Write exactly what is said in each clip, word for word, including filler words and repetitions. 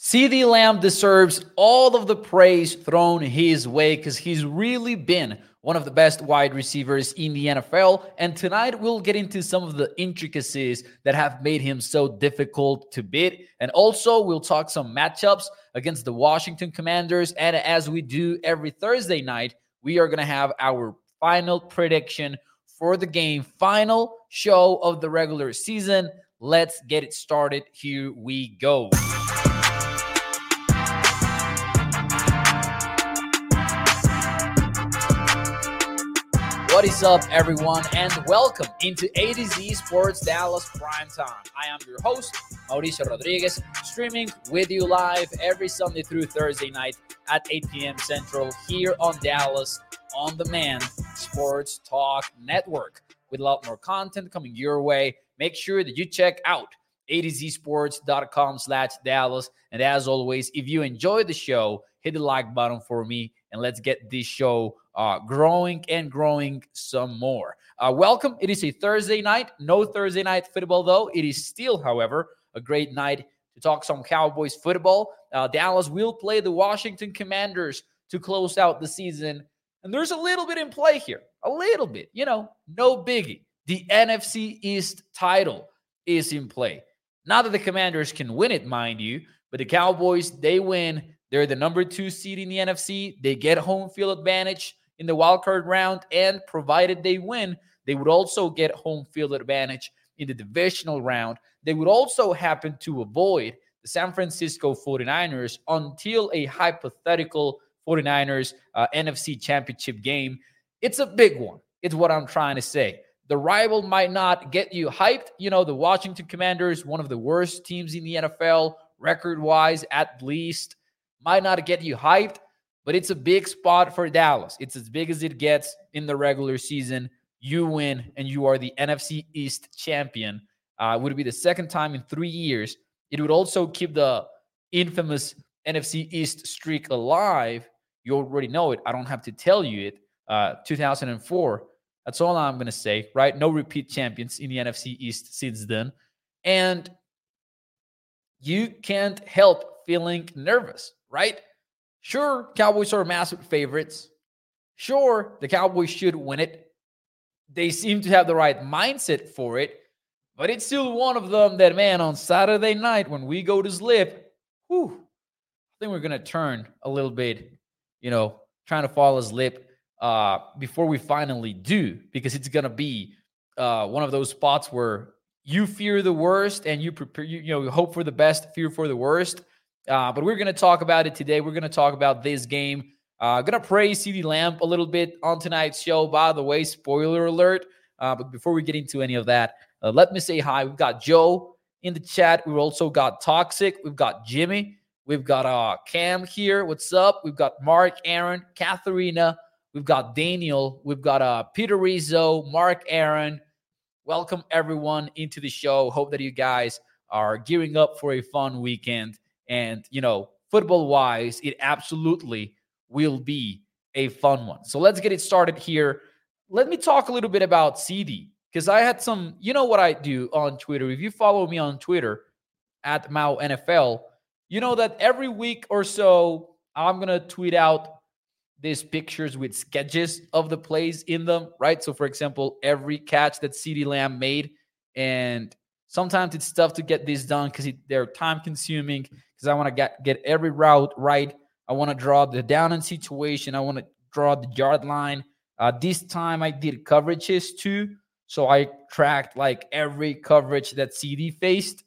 CeeDee Lamb deserves all of the praise thrown his way because he's really been one of the best wide receivers in the N F L. And tonight we'll get into some of the intricacies that have made him so difficult to beat. And also we'll talk some matchups against the Washington Commanders. And as we do every Thursday night, we are going to have our final prediction for the game, final show of the regular season. Let's get it started. Here we go. What is up, everyone, and welcome into A to Z Sports Dallas Prime Time. I am your host, Mauricio Rodriguez, streaming with you live every Sunday through Thursday night at eight p.m. Central here on Dallas On the Man Sports Talk Network. With a lot more content coming your way, make sure that you check out a d z sports dot com slash Dallas. And as always, if you enjoy the show, hit the like button for me, and let's get this show Uh, growing and growing some more. Uh, welcome. It is a Thursday night. No Thursday night football, though. It is still, however, a great night to talk some Cowboys football. Uh, Dallas will play the Washington Commanders to close out the season. And there's a little bit in play here. A little bit. You know, no biggie. The N F C East title is in play. Not that the Commanders can win it, mind you, but the Cowboys, they win. They're the number two seed in the N F C. They get home field advantage in the wildcard round, and provided they win, they would also get home field advantage in the divisional round. They would also happen to avoid the San Francisco forty-niners until a hypothetical forty-niners uh, N F C championship game. It's a big one. It's what I'm trying to say. The rival might not get you hyped. You know, the Washington Commanders, one of the worst teams in the N F L, record-wise at least, might not get you hyped, but it's a big spot for Dallas. It's as big as it gets in the regular season. You win, and you are the N F C East champion. Uh, it would be the second time in three years. It would also keep the infamous N F C East streak alive. You already know it. I don't have to tell you it. Uh, two thousand four. That's all I'm going to say, right? No repeat champions in the N F C East since then. And you can't help feeling nervous, right? Sure, Cowboys are massive favorites. Sure, the Cowboys should win it. They seem to have the right mindset for it, but it's still one of them that, man, on Saturday night when we go to sleep, whew, I think we're going to turn a little bit, you know, trying to fall asleep uh, before we finally do, because it's going to be uh, one of those spots where you fear the worst and you prepare, you, you know, you hope for the best, fear for the worst. Uh, but we're going to talk about it today. We're going to talk about this game. I'm uh, going to praise CeeDee Lamb a little bit on tonight's show. By the way, spoiler alert. Uh, but before we get into any of that, uh, let me say hi. We've got Joe in the chat. We've also got Toxic. We've got Jimmy. We've got uh, Cam here. What's up? We've got Mark, Aaron, Katharina. We've got Daniel. We've got uh, Peter Rizzo, Mark, Aaron. Welcome, everyone, into the show. Hope that you guys are gearing up for a fun weekend. And, you know, football-wise, it absolutely will be a fun one. So let's get it started here. Let me talk a little bit about CeeDee, because I had some, you know what I do on Twitter. If you follow me on Twitter, at MauNFL, you know that every week or so, I'm going to tweet out these pictures with sketches of the plays in them, right? So, for example, every catch that CeeDee Lamb made, and sometimes it's tough to get this done because they're time-consuming, because I want to get, get every route right. I want to draw the down and situation. I want to draw the yard line. Uh, this time I did coverages too, so I tracked like every coverage that CeeDee faced.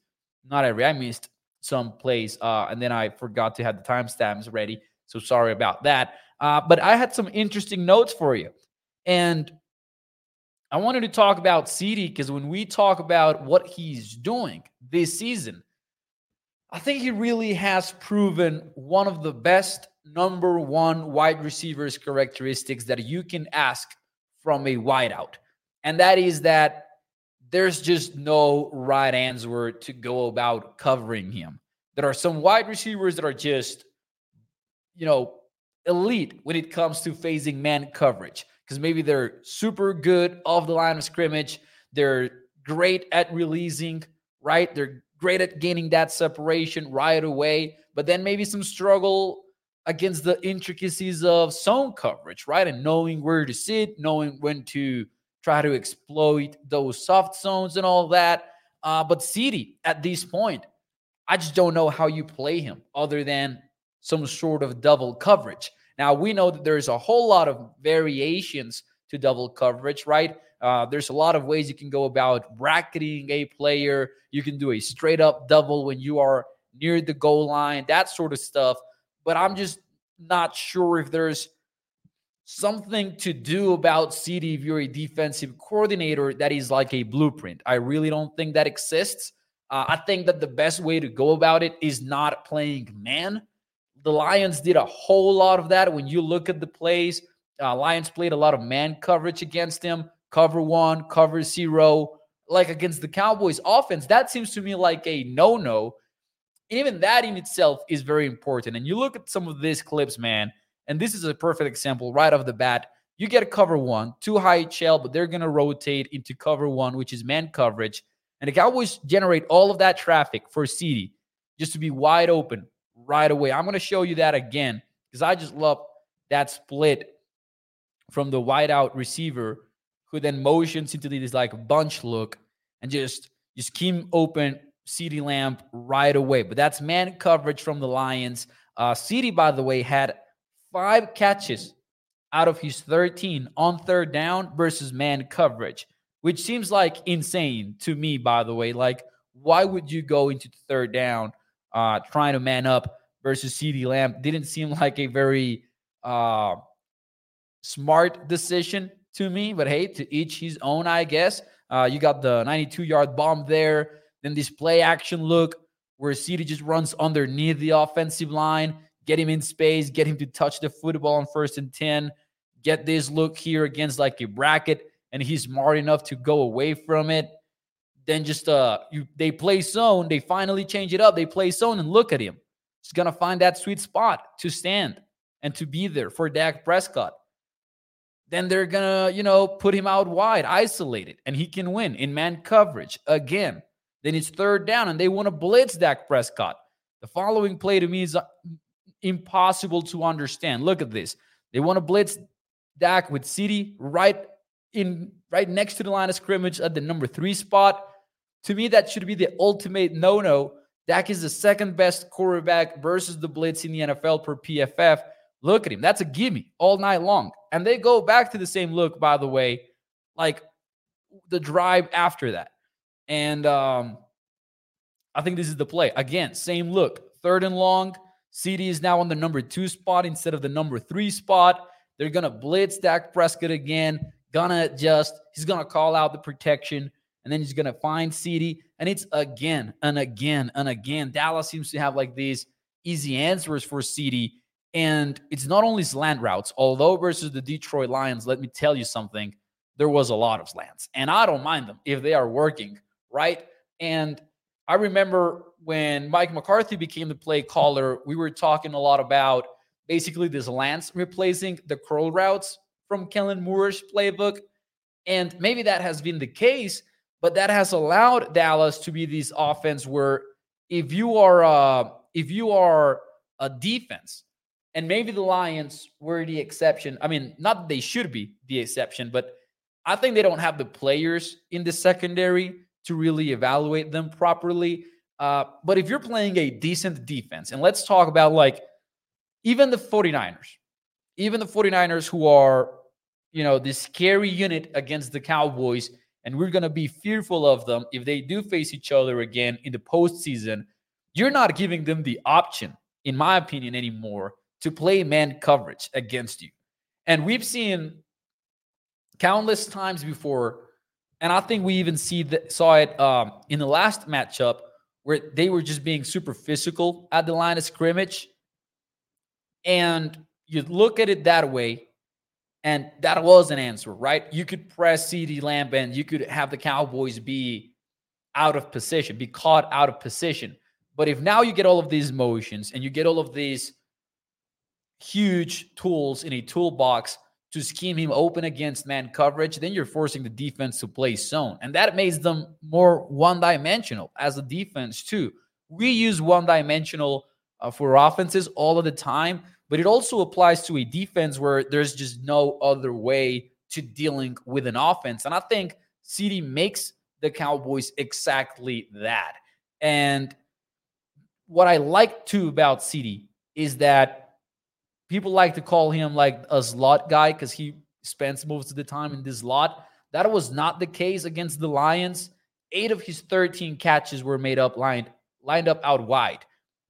Not every. I missed some plays, uh, and then I forgot to have the timestamps ready, so sorry about that. Uh, but I had some interesting notes for you, and I wanted to talk about CeeDee because when we talk about what he's doing this season, I think he really has proven one of the best number one wide receivers characteristics that you can ask from a wideout. And that is that there's just no right answer to go about covering him. There are some wide receivers that are just, you know, elite when it comes to facing man coverage, because maybe they're super good off the line of scrimmage. They're great at releasing, right? They're great at gaining that separation right away, but then maybe some struggle against the intricacies of zone coverage, right? And knowing where to sit, knowing when to try to exploit those soft zones and all that. Uh, but CeeDee, at this point, I just don't know how you play him other than some sort of double coverage. Now, we know that there's a whole lot of variations to double coverage, right? Uh, there's a lot of ways you can go about bracketing a player. You can do a straight-up double when you are near the goal line, that sort of stuff. But I'm just not sure if there's something to do about CeeDee if you're a defensive coordinator that is like a blueprint. I really don't think that exists. Uh, I think that the best way to go about it is not playing man. The Lions did a whole lot of that. When you look at the plays, uh, Lions played a lot of man coverage against them, cover one, cover zero, like against the Cowboys offense. That seems to me like a no-no. Even that in itself is very important. And you look at some of these clips, man, and this is a perfect example right off the bat. You get a cover one, too high shell, but they're going to rotate into cover one, which is man coverage. And the Cowboys generate all of that traffic for CeeDee just to be wide open right away. I'm going to show you that again because I just love that split from the wideout receiver who then motions into this like bunch look and just, just keep open CeeDee Lamb right away. But that's man coverage from the Lions. Uh, CeeDee, by the way, had five catches out of his thirteen on third down versus man coverage, which seems like insane to me, by the way. Like, why would you go into third down uh, trying to man up versus CeeDee Lamb? Didn't seem like a very uh, smart decision to me, but hey, to each his own, I guess. Uh, you got the ninety-two-yard bomb there. Then this play-action look where CeeDee just runs underneath the offensive line, get him in space, get him to touch the football on first and ten, get this look here against like a bracket, and he's smart enough to go away from it. Then just uh, you, they play zone. They finally change it up. They play zone, and look at him. He's going to find that sweet spot to stand and to be there for Dak Prescott. Then they're going to, you know, put him out wide, isolated, and he can win in man coverage again. Then it's third down, and they want to blitz Dak Prescott. The following play to me is impossible to understand. Look at this. They want to blitz Dak with CeeDee right in right next to the line of scrimmage at the number three spot. To me, that should be the ultimate no-no. Dak is the second-best quarterback versus the blitz in the N F L per P F F. Look at him. That's a gimme all night long. And they go back to the same look, by the way, like the drive after that. And um, I think this is the play. Again, same look. Third and long. CeeDee is now on the number two spot instead of the number three spot. They're going to blitz Dak Prescott again. Going to adjust. He's going to call out the protection. And then he's going to find CeeDee. And it's again and again and again. Dallas seems to have like these easy answers for CeeDee. And it's not only slant routes. Although versus the Detroit Lions, let me tell you something. There was a lot of slants. And I don't mind them if they are working. Right. And I remember when Mike McCarthy became the play caller, we were talking a lot about basically this Lance replacing the curl routes from Kellen Moore's playbook. And maybe that has been the case, but that has allowed Dallas to be this offense where if you are uh, if you are a defense, and maybe the Lions were the exception. I mean, not that they should be the exception, but I think they don't have the players in the secondary to really evaluate them properly. Uh, but if you're playing a decent defense, and let's talk about like even the 49ers, even the 49ers who are, you know, this scary unit against the Cowboys, and we're going to be fearful of them if they do face each other again in the postseason, you're not giving them the option, in my opinion, anymore to play man coverage against you. And we've seen countless times before. And I think we even see the, saw it um, in the last matchup where they were just being super physical at the line of scrimmage. And you look at it that way, and that was an answer, right? You could press CeeDee Lamb, and you could have the Cowboys be out of position, be caught out of position. But if now you get all of these motions and you get all of these huge tools in a toolbox, to scheme him open against man coverage, then you're forcing the defense to play zone. And that makes them more one-dimensional as a defense too. We use one-dimensional uh, for offenses all of the time, but it also applies to a defense where there's just no other way to dealing with an offense. And I think CeeDee makes the Cowboys exactly that. And what I like too about CeeDee is that people like to call him like a slot guy because he spends most of the time in the slot. That was not the case against the Lions. Eight of his thirteen catches were made up lined lined up out wide.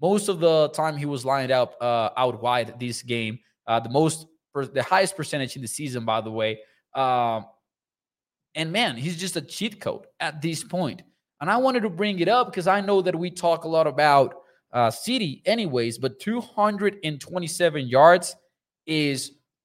Most of the time he was lined up uh, out wide this game. Uh, the most, the highest percentage in the season, by the way. Um, and man, he's just a cheat code at this point. And I wanted to bring it up because I know that we talk a lot about Uh, CeeDee anyways, but two hundred twenty-seven yards is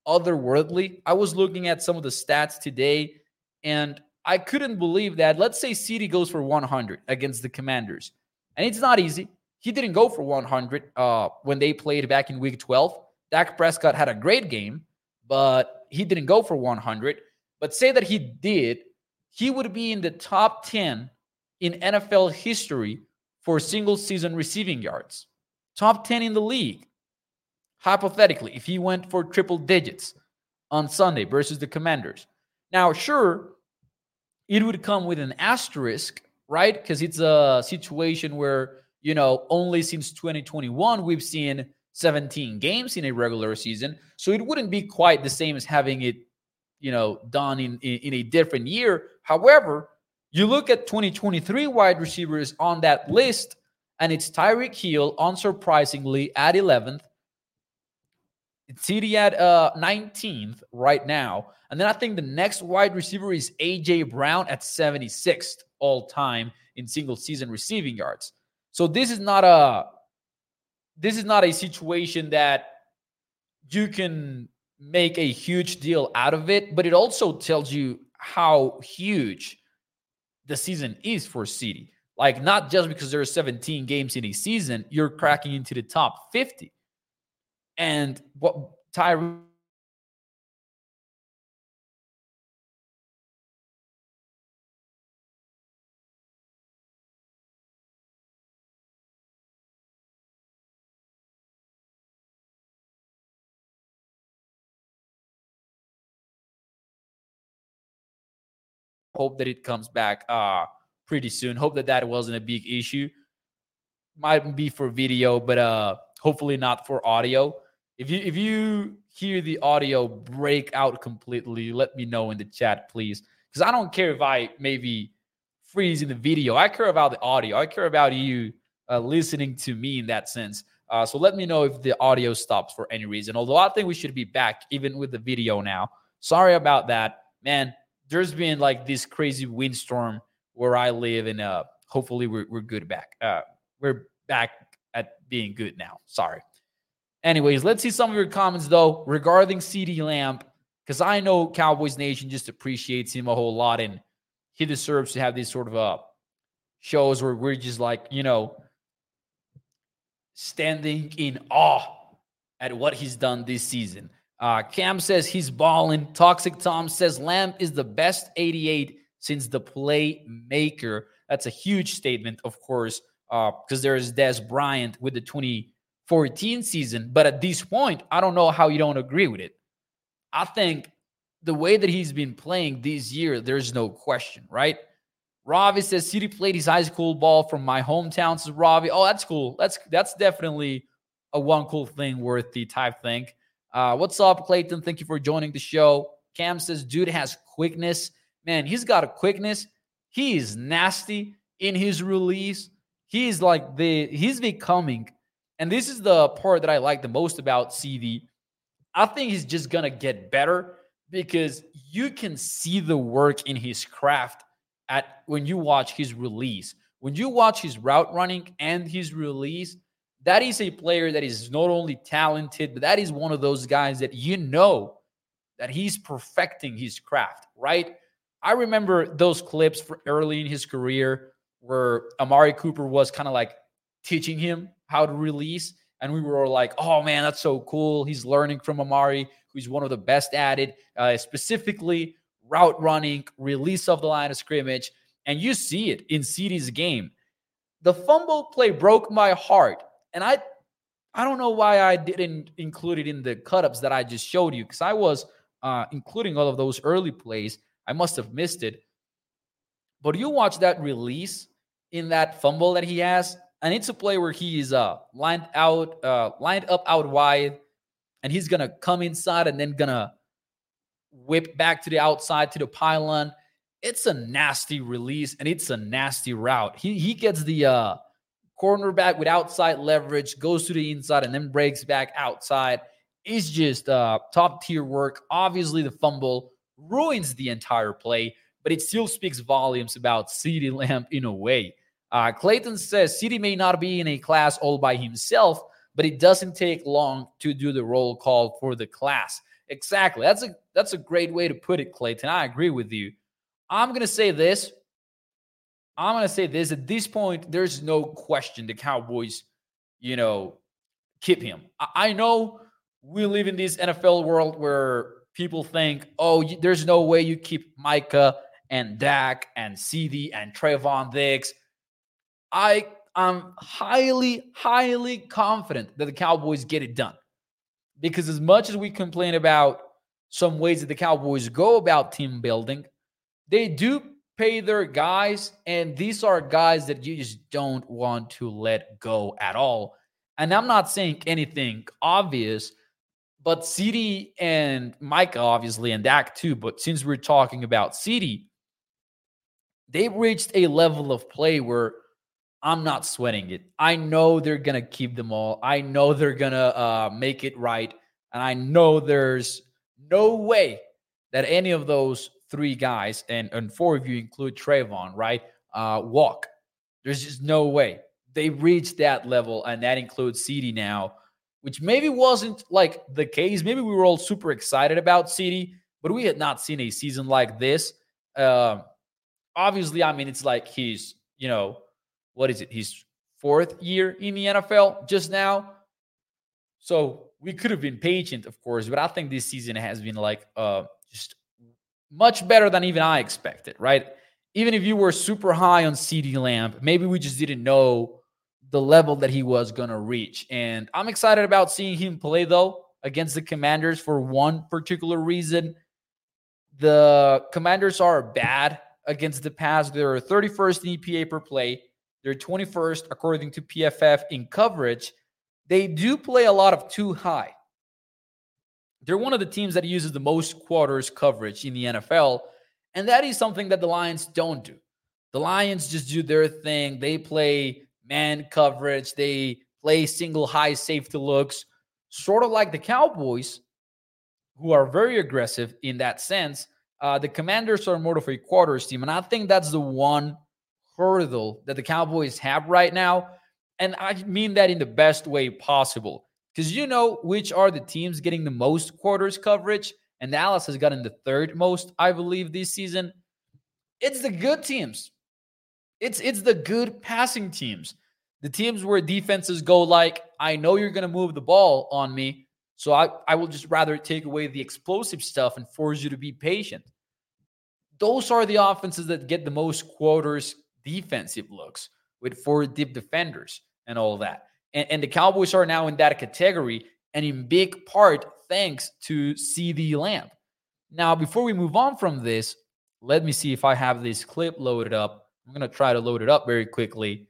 otherworldly. I was looking at some of the stats today, and I couldn't believe that. Let's say CeeDee goes for one hundred against the Commanders, and it's not easy. He didn't go for one hundred uh, when they played back in Week twelve. Dak Prescott had a great game, but he didn't go for one hundred. But say that he did, he would be in the top ten in N F L history for single-season receiving yards. Top ten in the league. Hypothetically, if he went for triple digits on Sunday versus the Commanders. Now, sure, it would come with an asterisk, right? Because it's a situation where, you know, only since twenty twenty-one, we've seen seventeen games in a regular season. So it wouldn't be quite the same as having it, you know, done in, in, in a different year. However, you look at twenty twenty-three wide receivers on that list, and it's Tyreek Hill, unsurprisingly, at eleventh. It's CeeDee at uh, nineteenth right now. And then I think the next wide receiver is A J. Brown at seventy-sixth all-time in single-season receiving yards. So this is not a this is not a situation that you can make a huge deal out of it, but it also tells you how huge the season is for CeeDee. Like, not just because there are seventeen games in a season, you're cracking into the top fifty. And what Tyreek hope that it comes back uh, pretty soon. Hope that that wasn't a big issue. Might be for video, but uh, hopefully not for audio. If you if you hear the audio break out completely, let me know in the chat, please. Because I don't care if I maybe freeze in the video. I care about the audio. I care about you uh, listening to me in that sense. Uh, so let me know if the audio stops for any reason. Although I think we should be back even with the video now. Sorry about that, man. There's been like this crazy windstorm where I live, and uh, hopefully we're we're good back. Uh, we're back at being good now. Sorry. Anyways, let's see some of your comments though regarding CeeDee Lamb, because I know Cowboys Nation just appreciates him a whole lot, and he deserves to have these sort of uh, shows where we're just like, you know, standing in awe at what he's done this season. Uh, Cam says he's balling. Toxic Tom says Lamb is the best eighty-eight since the playmaker. That's a huge statement, of course, uh, because there is Des Bryant with the twenty fourteen season. But at this point, I don't know how you don't agree with it. I think the way that he's been playing this year, there's no question, right? Ravi says CeeDee played his high school ball from my hometown. Says Ravi, oh, that's cool. That's that's definitely a one cool thing worth the type thing. Uh, what's up, Clayton? Thank you for joining the show. Cam says, dude has quickness. Man, he's got a quickness. He is nasty in his release. He's like the, he's becoming, and this is the part that I like the most about CeeDee. I think he's just going to get better because you can see the work in his craft at when you watch his release. When you watch his route running and his release, that is a player that is not only talented, but that is one of those guys that you know that he's perfecting his craft, right? I remember those clips for early in his career where Amari Cooper was kind of like teaching him how to release, And we were like, oh, man, that's so cool. He's learning from Amari, who's one of the best at it, uh, specifically route running, release of the line of scrimmage. And you see it in CeeDee's game. The fumble play broke my heart. And I I don't know why I didn't include it in the cut-ups that I just showed you, because I was uh, including all of those early plays. I must have missed it. But you watch that release in that fumble that he has, and it's a play where he is uh, lined out, uh, lined up out wide, and he's going to come inside and then going to whip back to the outside to the pylon. It's a nasty release, and it's a nasty route. He he gets the uh, cornerback with outside leverage, goes to the inside, and then breaks back outside. It's just uh, top-tier work. Obviously, the fumble ruins the entire play, but it still speaks volumes about CeeDee Lamb in a way. Uh, Clayton says CeeDee may not be in a class all by himself, but it doesn't take long to do the roll call for the class. Exactly. That's a that's a great way to put it, Clayton. I agree with you. I'm going to say this. I'm going to say this. At this point, there's no question the Cowboys, you know, keep him. I, I know we live in this N F L world where people think, oh, you, there's no way you keep Micah and Dak and CeeDee and Trayvon Diggs. I am highly, highly confident that the Cowboys get it done. Because as much as we complain about some ways that the Cowboys go about team building, they do pay their guys, and these are guys that you just don't want to let go at all. And I'm not saying anything obvious, but CeeDee and Micah, obviously, and Dak too, but since we're talking about CeeDee, they've reached a level of play where I'm not sweating it. I know they're going to keep them all. I know they're going to uh, make it right, and I know there's no way that any of those three guys, and, and four of you include Trayvon, right, uh, walk. There's just no way. They reached that level, and that includes CeeDee now, which maybe wasn't like the case. Maybe we were all super excited about CeeDee, but we had not seen a season like this. Um, obviously, I mean, it's like he's, you know, what is it? His fourth year in the N F L just now. So we could have been patient, of course, but I think this season has been like uh, just much better than even I expected, right? Even if you were super high on CeeDee Lamb, maybe we just didn't know the level that he was going to reach. And I'm excited about seeing him play, though, against the Commanders for one particular reason. The Commanders are bad against the pass. They're thirty-first in E P A per play. They're twenty-first, according to P F F, in coverage. They do play a lot of too high. They're one of the teams that uses the most quarters coverage in the N F L, and that is something that the Lions don't do. The Lions just do their thing. They play man coverage. They play single high safety looks, sort of like the Cowboys, who are very aggressive in that sense. Uh, the Commanders are more of a quarters team, and I think that's the one hurdle that the Cowboys have right now, and I mean that in the best way possible. Because you know which are the teams getting the most quarters coverage, and Dallas has gotten the third most, I believe, this season. It's the good teams. It's it's the good passing teams. The teams where defenses go like, I know you're going to move the ball on me, so I, I will just rather take away the explosive stuff and force you to be patient. Those are the offenses that get the most quarters defensive looks with four deep defenders and all that. And, and the Cowboys are now in that category, and in big part, thanks to CeeDee Lamb. Now, before we move on from this, let me see if I have this clip loaded up. I'm going to try to load it up very quickly.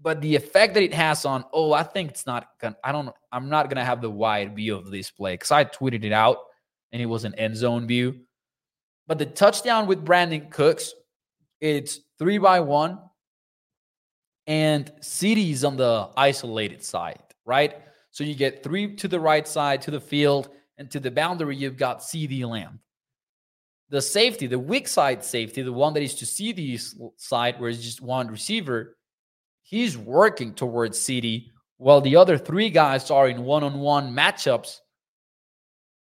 But the effect that it has on, oh, I think it's not going to, I don't, I'm not going to have the wide view of this play because I tweeted it out and it was an end zone view. But the touchdown with Brandon Cooks, it's three by one. And CeeDee's on the isolated side, right? So you get three to the right side, to the field, and to the boundary, you've got CeeDee Lamb. The safety, the weak side safety, the one that is to CeeDee's side, where it's just one receiver, he's working towards CeeDee, while the other three guys are in one-on-one matchups,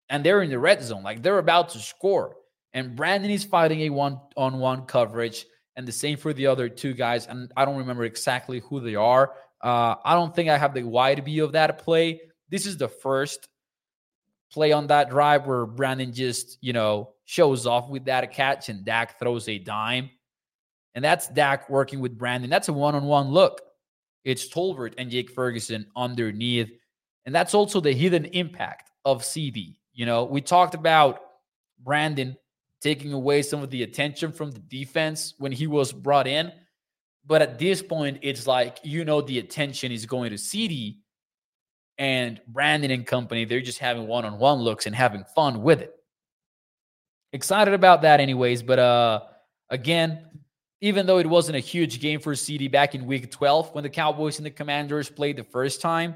and they're in the red zone. Like, they're about to score. And Brandon is fighting a one-on-one coverage, and the same for the other two guys. And I don't remember exactly who they are. Uh, I don't think I have the wide view of that play. This is the first play on that drive where Brandon just, you know, shows off with that catch and Dak throws a dime. And that's Dak working with Brandon. That's a one-on-one look. It's Tolbert and Jake Ferguson underneath. And that's also the hidden impact of CeeDee. You know, we talked about Brandon taking away some of the attention from the defense when he was brought in. But at this point, it's like, you know, the attention is going to CeeDee, and Brandon and company, they're just having one-on-one looks and having fun with it. Excited about that anyways. But uh, again, even though it wasn't a huge game for CeeDee back in week twelve when the Cowboys and the Commanders played the first time,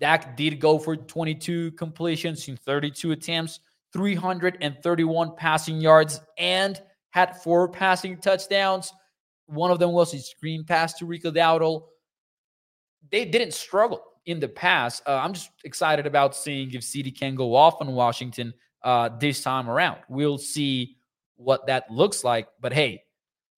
Dak did go for twenty-two completions in thirty-two attempts, three hundred thirty-one passing yards, and had four passing touchdowns. One of them was a screen pass to Rico Dowdle. They didn't struggle in the pass. Uh, I'm just excited about seeing if CeeDee can go off on Washington uh, this time around. We'll see what that looks like. But hey,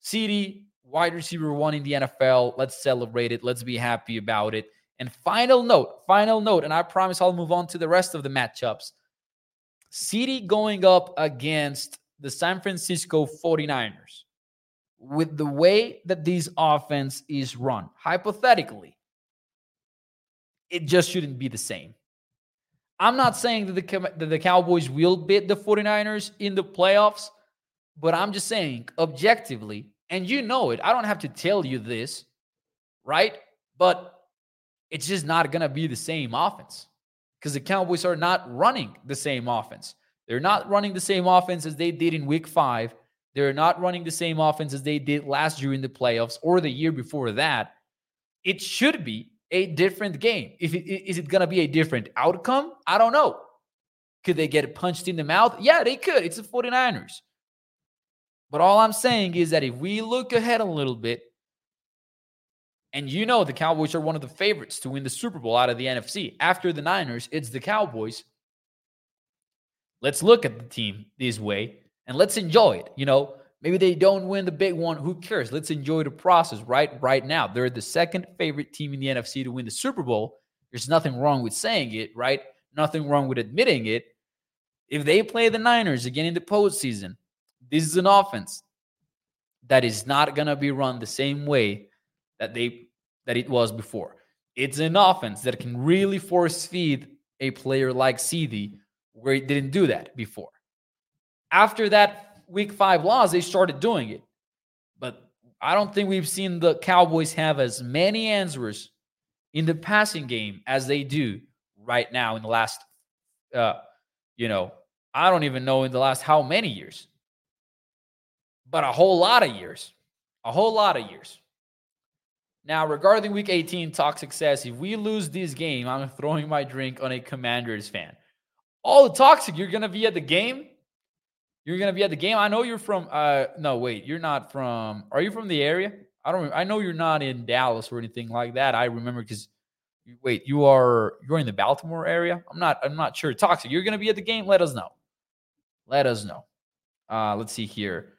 CeeDee, wide receiver one in the N F L. Let's celebrate it. Let's be happy about it. And final note, final note, and I promise I'll move on to the rest of the matchups. CeeDee going up against the San Francisco forty-niners. With the way that this offense is run, hypothetically, it just shouldn't be the same. I'm not saying that the, that the Cowboys will beat the forty-niners in the playoffs, but I'm just saying objectively, and you know it, I don't have to tell you this, right? But it's just not going to be the same offense because the Cowboys are not running the same offense. They're not running the same offense as they did in week five. They're not running the same offense as they did last year in the playoffs or the year before that. It should be a different game. If it, is it going to be a different outcome? I don't know. Could they get punched in the mouth? Yeah, they could. It's the forty-niners. But all I'm saying is that if we look ahead a little bit, and you know the Cowboys are one of the favorites to win the Super Bowl out of the N F C. After the Niners, it's the Cowboys. Let's look at the team this way. And let's enjoy it. You know, maybe they don't win the big one. Who cares? Let's enjoy the process right right now. They're the second favorite team in the N F C to win the Super Bowl. There's nothing wrong with saying it, right? Nothing wrong with admitting it. If they play the Niners again in the postseason, this is an offense that is not going to be run the same way that they that it was before. It's an offense that can really force feed a player like CeeDee where it didn't do that before. After that week five loss, they started doing it. But I don't think we've seen the Cowboys have as many answers in the passing game as they do right now in the last, uh, you know, I don't even know in the last how many years. But a whole lot of years. A whole lot of years. Now, regarding week eighteen talk success, if we lose this game, I'm throwing my drink on a Commanders fan. Oh, toxic, you're going to be at the game? You're going to be at the game. I know you're from, uh, no, wait, you're not from, are you from the area? I don't, I know you're not in Dallas or anything like that. I remember because, wait, you are, you're in the Baltimore area? I'm not, I'm not sure. Toxic, you're going to be at the game? Let us know. Let us know. Uh, let's see here.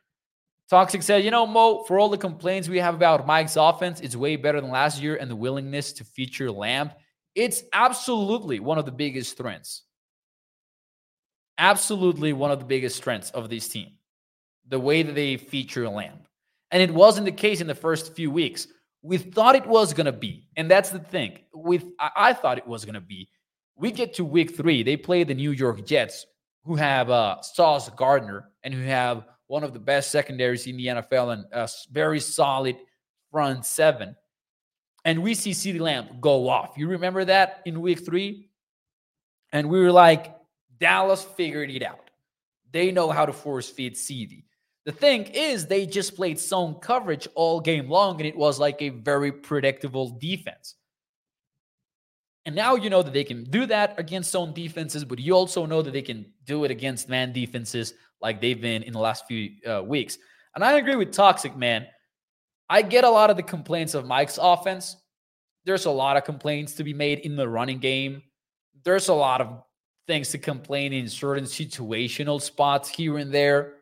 Toxic said, you know, Mo, for all the complaints we have about Mike's offense, it's way better than last year, and the willingness to feature Lamb, it's absolutely one of the biggest threats. Absolutely one of the biggest strengths of this team, the way that they feature Lamb. And it wasn't the case in the first few weeks. We thought it was going to be, and that's the thing. With I, I thought it was going to be. We get to week three. They play the New York Jets, who have uh, Sauce Gardner and who have one of the best secondaries in the N F L and a very solid front seven. And we see CeeDee Lamb go off. You remember that in week three? And we were like, Dallas figured it out. They know how to force feed CeeDee. The thing is, they just played zone coverage all game long, and it was like a very predictable defense. And now you know that they can do that against zone defenses, but you also know that they can do it against man defenses like they've been in the last few uh, weeks. And I agree with Toxic, man. I get a lot of the complaints of Mike's offense. There's a lot of complaints to be made in the running game. There's a lot of things to complain in certain situational spots here and there.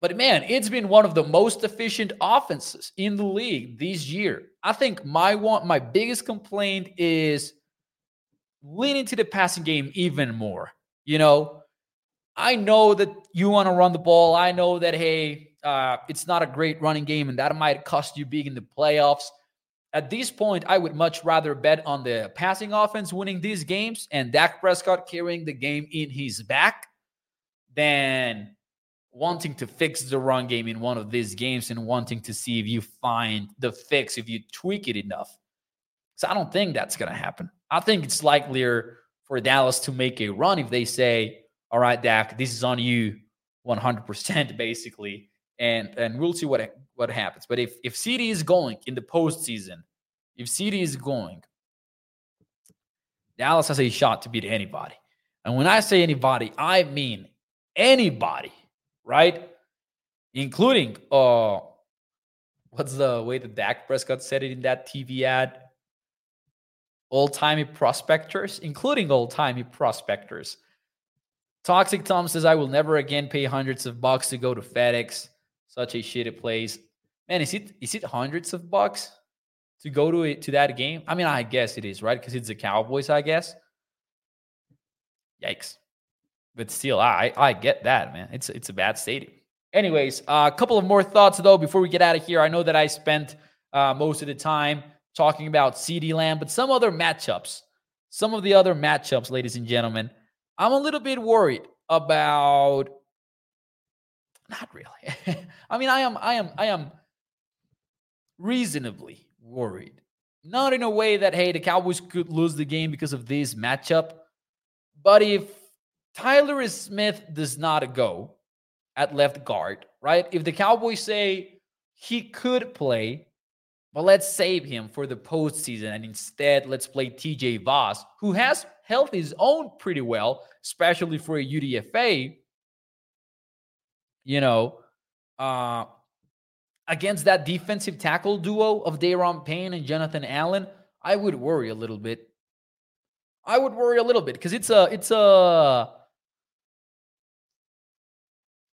But man, it's been one of the most efficient offenses in the league this year. I think my one, my biggest complaint is leaning to the passing game even more. You know, I know that you want to run the ball. I know that, hey, uh, it's not a great running game, and that might cost you big in the playoffs. At this point, I would much rather bet on the passing offense winning these games and Dak Prescott carrying the game in his back than wanting to fix the run game in one of these games and wanting to see if you find the fix, if you tweak it enough. So I don't think that's going to happen. I think it's likelier for Dallas to make a run if they say, all right, Dak, this is on you one hundred percent basically, and and we'll see what, what happens. But if, if CeeDee is going in the postseason, if CeeDee is going, Dallas has a shot to beat anybody. And when I say anybody, I mean anybody. Right? Including, uh, what's the way that Dak Prescott said it in that T V ad? Old-timey prospectors, including old-timey prospectors. Toxic Tom says, I will never again pay hundreds of bucks to go to FedEx. Such a shitty place. Man, is it is it hundreds of bucks to go to it, to that game? I mean, I guess it is, right? Because it's the Cowboys, I guess. Yikes. But still, I I get that, man. It's it's a bad stadium. Anyways, a uh, couple of more thoughts, though, before we get out of here. I know that I spent uh, most of the time talking about CeeDee Lamb, but some other matchups. Some of the other matchups, ladies and gentlemen. I'm a little bit worried about... Not really. I mean, I am, I am, I am reasonably worried. Not in a way that, hey, the Cowboys could lose the game because of this matchup. But if Tyler Smith does not go at left guard, right? If the Cowboys say he could play, but let's save him for the postseason, and instead let's play T J Voss, who has held his own pretty well, especially for a U D F A, you know, uh, against that defensive tackle duo of De'Ron Payne and Jonathan Allen, I would worry a little bit. I would worry a little bit because it's a... it's a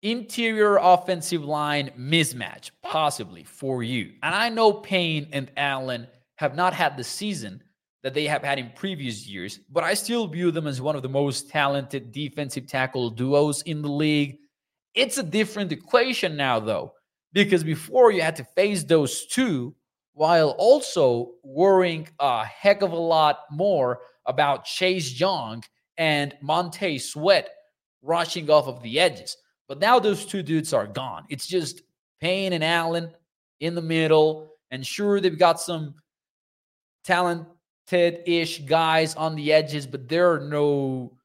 interior offensive line mismatch, possibly, for you. And I know Payne and Allen have not had the season that they have had in previous years, but I still view them as one of the most talented defensive tackle duos in the league. It's a different equation now, though, because before you had to face those two while also worrying a heck of a lot more about Chase Young and Monte Sweat rushing off of the edges. But now those two dudes are gone. It's just Payne and Allen in the middle. And sure, they've got some talented-ish guys on the edges, but there are no...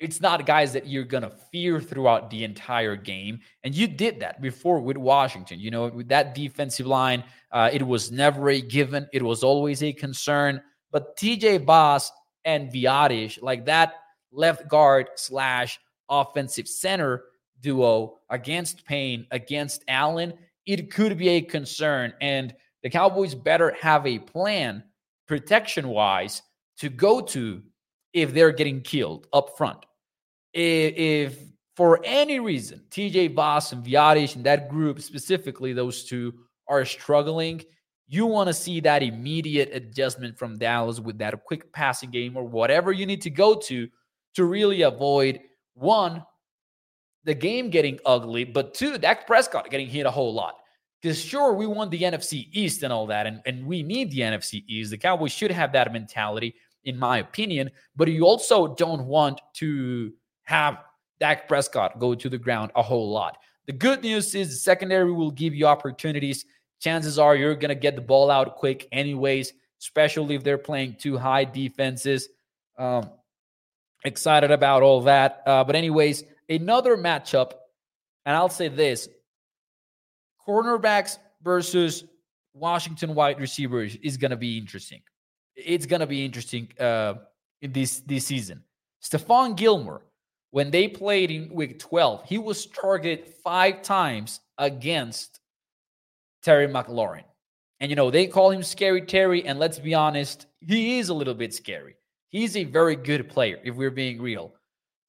It's not guys that you're going to fear throughout the entire game. And you did that before with Washington. You know, with that defensive line, uh, it was never a given. It was always a concern. But T J Voss and Viadish, like that left guard slash offensive center duo against Payne, against Allen, it could be a concern. And the Cowboys better have a plan protection-wise to go to if they're getting killed up front. If, if for any reason, T J Voss and Viadish and that group, specifically those two, are struggling, you want to see that immediate adjustment from Dallas with that quick passing game or whatever you need to go to to really avoid... One, the game getting ugly, but two, Dak Prescott getting hit a whole lot. Because sure, we won the N F C East and all that, and, and we need the N F C East. The Cowboys should have that mentality, in my opinion, but you also don't want to have Dak Prescott go to the ground a whole lot. The good news is the secondary will give you opportunities. Chances are you're going to get the ball out quick anyways, especially if they're playing two high defenses. Um Excited about all that. Uh, but anyways, another matchup, and I'll say this, cornerbacks versus Washington wide receivers is going to be interesting. It's going to be interesting uh, in this, this season. Stephon Gilmore, when they played in week twelve, he was targeted five times against Terry McLaurin. And, you know, they call him Scary Terry, and let's be honest, he is a little bit scary. He's a very good player, if we're being real.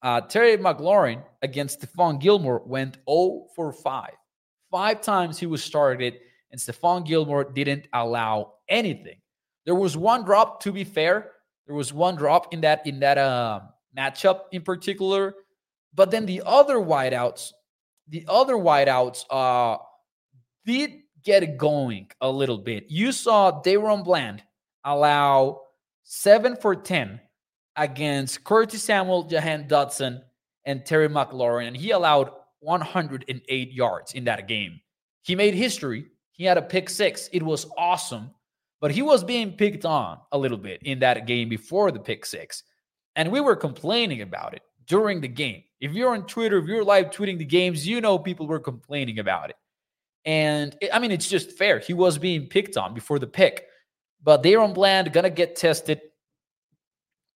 Uh, Terry McLaurin against Stephon Gilmore went zero for five. Five times he was targeted, and Stephon Gilmore didn't allow anything. There was one drop, to be fair. There was one drop in that in that uh, matchup in particular. But then the other wideouts, the other wideouts uh, did get it going a little bit. You saw De'Ron Bland allow seven for ten against Curtis Samuel, Jahan Dodson, and Terry McLaurin, and he allowed one hundred eight yards in that game. He made history. He had a pick six. It was awesome. But he was being picked on a little bit in that game before the pick six. And we were complaining about it during the game. If you're on Twitter, if you're live tweeting the games, you know people were complaining about it. And, it, I mean, it's just fair. He was being picked on before the pick. But De'Ron Bland going to get tested.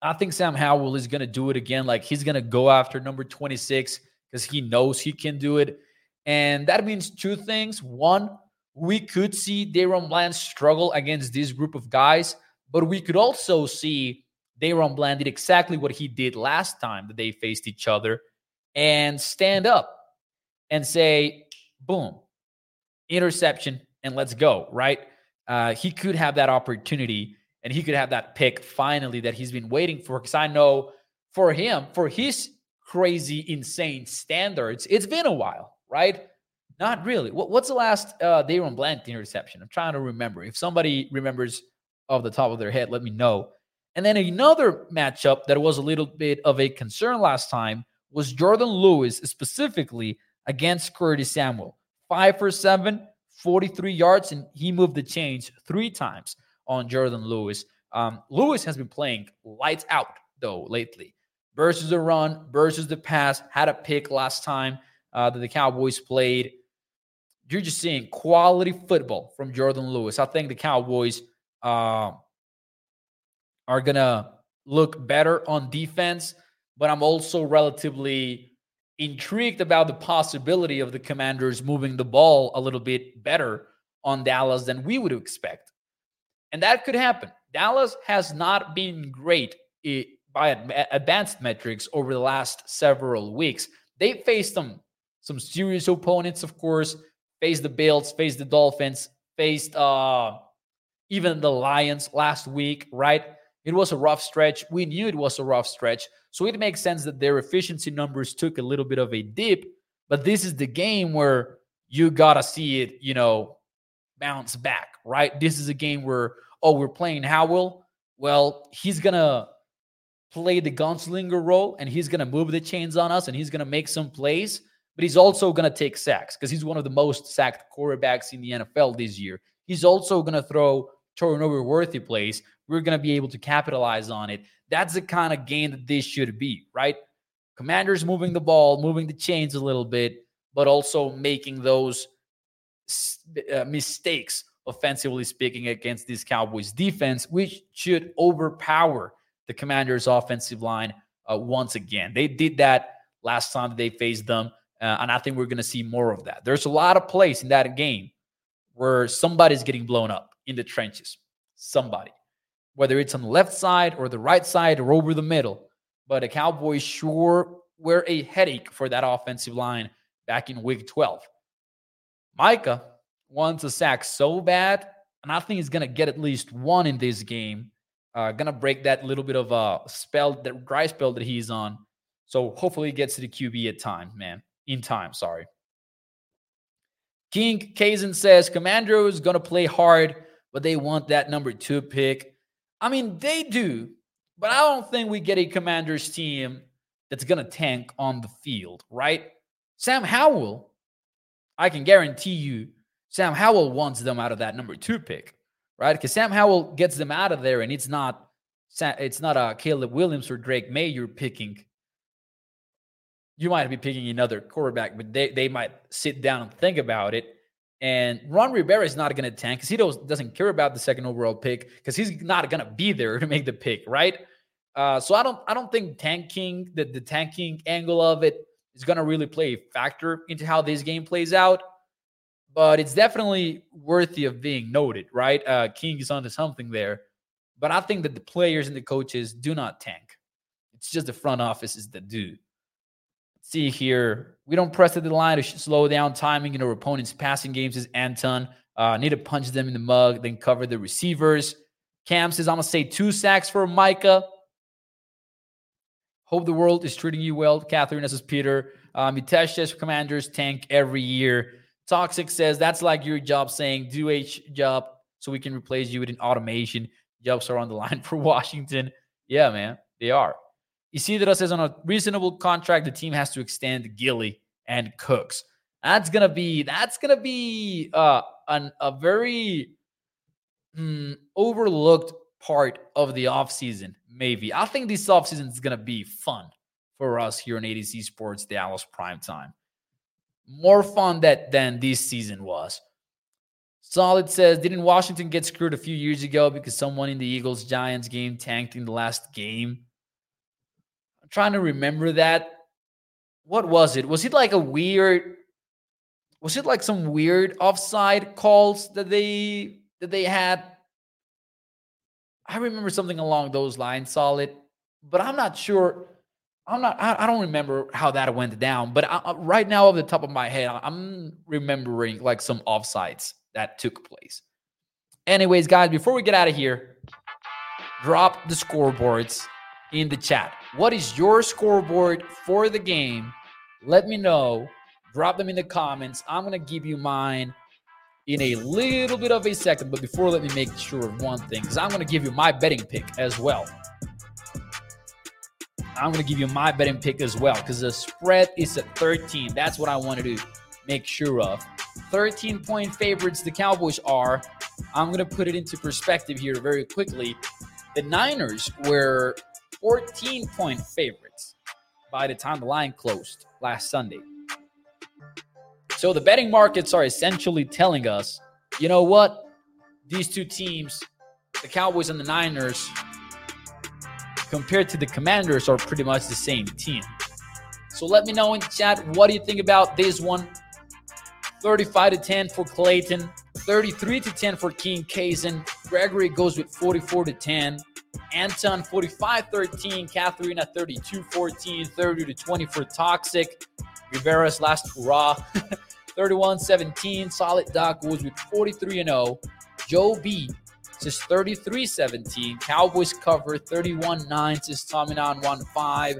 I think Sam Howell is going to do it again. Like, he's going to go after number twenty-six because he knows he can do it. And that means two things. One, we could see De'Ron Bland struggle against this group of guys, but we could also see De'Ron Bland did exactly what he did last time that they faced each other and stand up and say, boom, interception, and let's go, right? Uh, he could have that opportunity, and he could have that pick finally that he's been waiting for, because I know for him, for his crazy, insane standards, it's been a while, right? Not really. What, what's the last uh, De'Ron Bland interception? I'm trying to remember. If somebody remembers off the top of their head, let me know. And then another matchup that was a little bit of a concern last time was Jordan Lewis, specifically against Curtis Samuel. Five for seven, forty-three yards, and he moved the chains three times on Jordan Lewis. Um, Lewis has been playing lights out, though, lately. Versus the run, versus the pass, had a pick last time uh, that the Cowboys played. You're just seeing quality football from Jordan Lewis. I think the Cowboys uh, are going to look better on defense, but I'm also relatively intrigued about the possibility of the Commanders moving the ball a little bit better on Dallas than we would expect. And that could happen. Dallas has not been great by advanced metrics over the last several weeks. They faced some, some serious opponents, of course. Faced the Bills, faced the Dolphins, faced uh, even the Lions last week, right? It was a rough stretch. We knew it was a rough stretch. So it makes sense that their efficiency numbers took a little bit of a dip, but this is the game where you got to see it, you know, bounce back, right? This is a game where, oh, we're playing Howell. Well, he's going to play the gunslinger role, and he's going to move the chains on us, and he's going to make some plays. But he's also going to take sacks because he's one of the most sacked quarterbacks in the N F L this year. He's also going to throw turnover-worthy plays. We're going to be able to capitalize on it. That's the kind of game that this should be, right? Commanders moving the ball, moving the chains a little bit, but also making those uh, mistakes, offensively speaking, against this Cowboys defense, which should overpower the Commanders' offensive line uh, once again. They did that last time they faced them. Uh, and I think we're going to see more of that. There's a lot of plays in that game where somebody's getting blown up in the trenches. Somebody. Whether it's on the left side or the right side or over the middle. But the Cowboys sure were a headache for that offensive line back in week twelve. Micah wants a sack so bad, and I think he's going to get at least one in this game. Uh, going to break that little bit of a spell, that dry spell that he's on. So hopefully he gets to the Q B at time, man. In time, sorry. King Kazan says, Commanders is going to play hard, but they want that number two pick. I mean, they do, but I don't think we get a Commanders team that's going to tank on the field, right? Sam Howell, I can guarantee you, Sam Howell wants them out of that number two pick, right? Because Sam Howell gets them out of there, and it's not it's not a Caleb Williams or Drake May you're picking. You might be picking another quarterback, but they, they might sit down and think about it. And Ron Rivera is not going to tank because he doesn't care about the second overall pick because he's not going to be there to make the pick, right? Uh, so I don't I don't think tanking, the, the tanking angle of it is going to really play a factor into how this game plays out. But it's definitely worthy of being noted, right? Uh, King is onto something there. But I think that the players and the coaches do not tank. It's just the front offices that do. see here. We don't press at the line to slow down timing in our opponent's passing games, is Anton. Uh, need to punch them in the mug, then cover the receivers. Cam says, I'm going to say two sacks for Micah. Hope the world is treating you well. Catherine, this is Peter. Um, Mitesh says, Commanders tank every year. Toxic says, that's like your job saying, do a job so we can replace you with an automation. Jobs are on the line for Washington. Yeah, man, they are. Isidro says, on a reasonable contract, the team has to extend Gilly and Cooks. That's going to be, that's going to be uh, an, a very mm, overlooked part of the offseason, maybe. I think this offseason is going to be fun for us here in A D C Sports Dallas Prime Time. More fun that than this season was. Solid says, didn't Washington get screwed a few years ago because someone in the Eagles-Giants game tanked in the last game? I'm trying to remember that. What was it? Was it like a weird... Was it like some weird offside calls that they that they had? I remember something along those lines, Solid. But I'm not sure... I'm not. I, I don't remember how that went down, but I, I, right now, off the top of my head, I, I'm remembering like some offsides that took place. Anyways, guys, before we get out of here, drop the scoreboards in the chat. What is your scoreboard for the game? Let me know. Drop them in the comments. I'm gonna give you mine in a little bit of a second, but before, let me make sure of one thing, because I'm gonna give you my betting pick as well. I'm going to give you my betting pick as well, because the spread is at thirteen. That's what I wanted to make sure of. thirteen-point favorites the Cowboys are. I'm going to put it into perspective here very quickly. The Niners were fourteen-point favorites by the time the line closed last Sunday. So the betting markets are essentially telling us, you know what? These two teams, the Cowboys and the Niners, compared to the Commanders, are pretty much the same team. So let me know in chat, what do you think about this one? thirty-five to ten for Clayton, thirty-three to ten for King Kazan. Gregory goes with forty-four to ten. Anton forty-five thirteen, Katharina thirty-two fourteen, thirty to twenty for Toxic. Rivera's last hurrah, thirty-one seventeen. Solid Doc goes with forty-three and oh. Joe B says thirty-three seventeen. Cowboys cover thirty-one nine, says Tominon one five.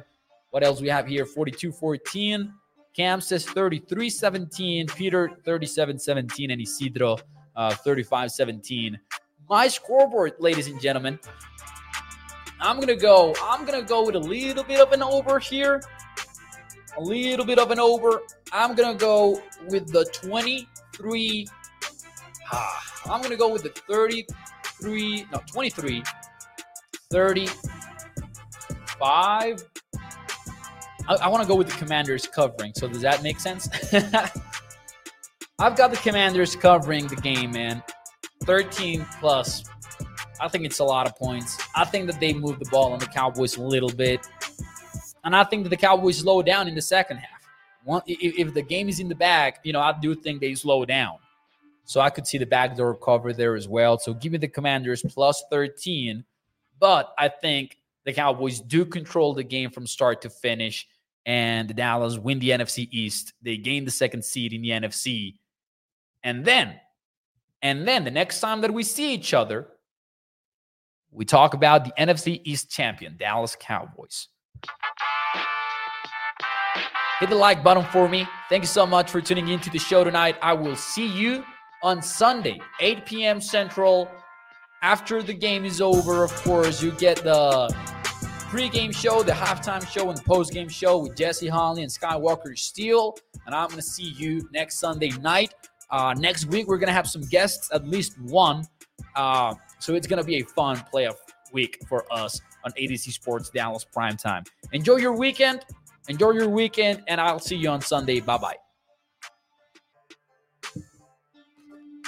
What else we have here? forty-two fourteen. Cam says thirty-three seventeen. Peter thirty-seven seventeen. And Isidro uh, thirty-five seventeen. My scoreboard, ladies and gentlemen. I'm gonna go. I'm gonna go with a little bit of an over here. A little bit of an over. I'm gonna go with the twenty-three. Ah, I'm gonna go with the thirty. Three, no, twenty-three, thirty-five. I, I want to go with the Commanders covering. So does that make sense? I've got the Commanders covering the game, man. thirteen plus. I think it's a lot of points. I think that they move the ball on the Cowboys a little bit. And I think that the Cowboys slow down in the second half. One, if, if the game is in the bag, you know, I do think they slow down. So I could see the backdoor cover there as well. So give me the Commanders plus thirteen. But I think the Cowboys do control the game from start to finish. And the Dallas win the N F C East. They gain the second seed in the N F C. And then, and then the next time that we see each other, we talk about the N F C East champion, Dallas Cowboys. Hit the like button for me. Thank you so much for tuning into the show tonight. I will see you on Sunday, eight p.m. Central. After the game is over, of course, you get the pregame show, the halftime show, and the postgame show with Jesse Holly and Skywalker Steele. And I'm going to see you next Sunday night. Uh, next week, we're going to have some guests, at least one. Uh, so it's going to be a fun playoff week for us on A D C Sports Dallas Primetime. Enjoy your weekend. Enjoy your weekend, and I'll see you on Sunday. Bye-bye.